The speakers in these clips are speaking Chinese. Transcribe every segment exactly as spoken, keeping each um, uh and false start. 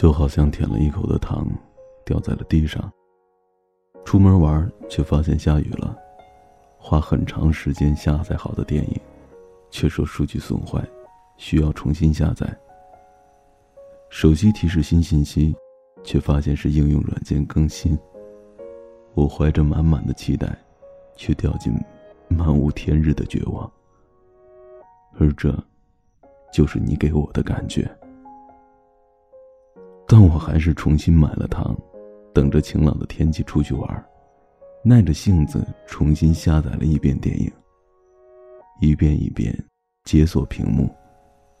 就好像舔了一口的糖掉在了地上。出门玩却发现下雨了，花很长时间下载好的电影，却说数据损坏，需要重新下载。手机提示新信息，却发现是应用软件更新。我怀着满满的期待，却掉进漫无天日的绝望。而这就是你给我的感觉。但我还是重新买了糖，等着晴朗的天气出去玩，耐着性子重新下载了一遍电影，一遍一遍解锁屏幕，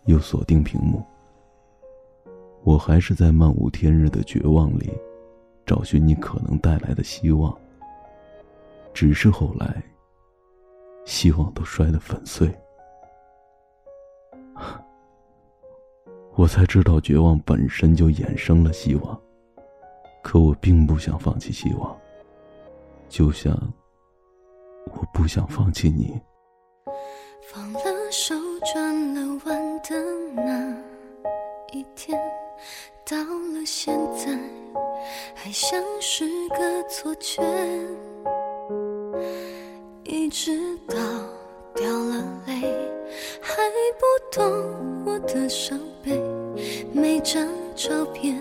又锁定屏幕。我还是在漫无天日的绝望里找寻你可能带来的希望，只是后来希望都摔得粉碎。我才知道绝望本身就衍生了希望，可我并不想放弃希望，就像我不想放弃你。放了手转了弯的那一天，到了现在还像是个错觉，一直到掉了泪还不懂我的伤悲，每张照片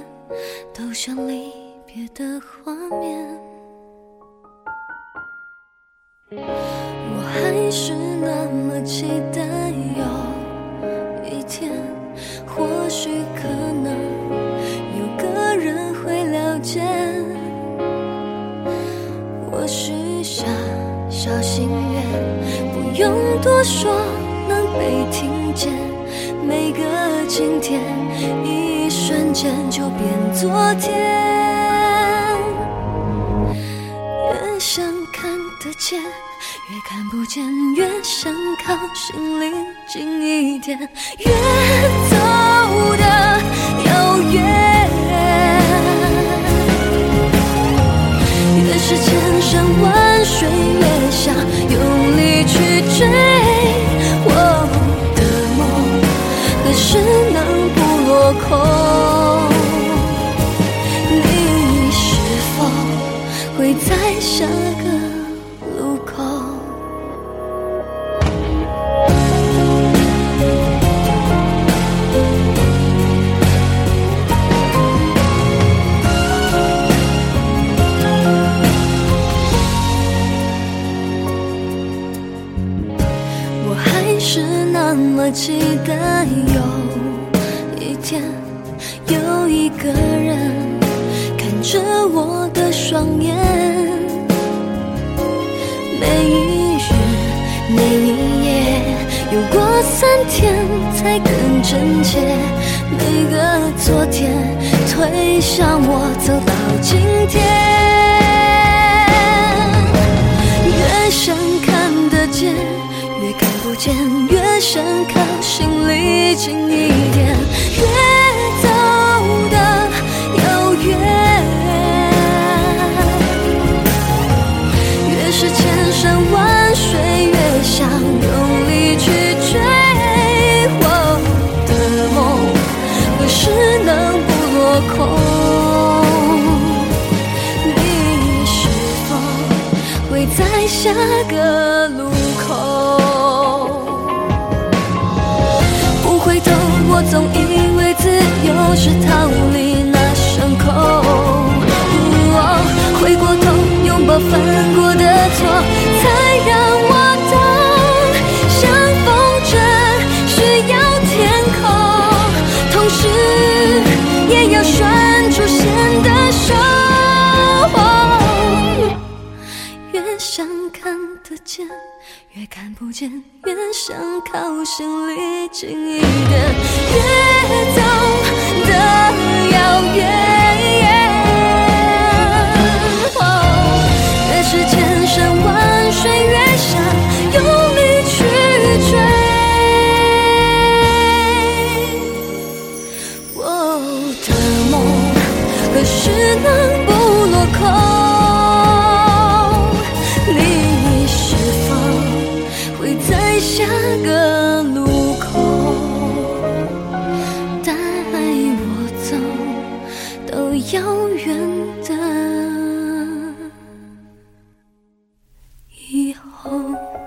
都像离别的画面。我还是那么期待有一天，或许可能有个人会了解，我许下小心愿，不用多说能被听见，每个今天一瞬间就变昨天，越想看得见越看不见，越想靠心里近一点，越走的遥远，越是千山万水越想用力去追，我的梦何时能不落空，你是否会在下个期待有一天，有一个人看着我的双眼，每一日每一夜有过三天才更真切，每个昨天推向我走到今天，越想看得见越看不见，越想靠心里近一点，越走的遥远，越是千山万水越想用力去追，我的梦何时能不落空，你是否会在下个路口，我总以为自由是逃离那伤口、哦、回过头拥抱犯过的错，才让我懂相逢真需要天空，同时也要拴住线的手、哦、越想看得见越看不见，越想靠心里近一点，越走的遥远、哦、越是千山万水越想用力去追，我的梦何时能不落空，下个路口带我走遥远的以后。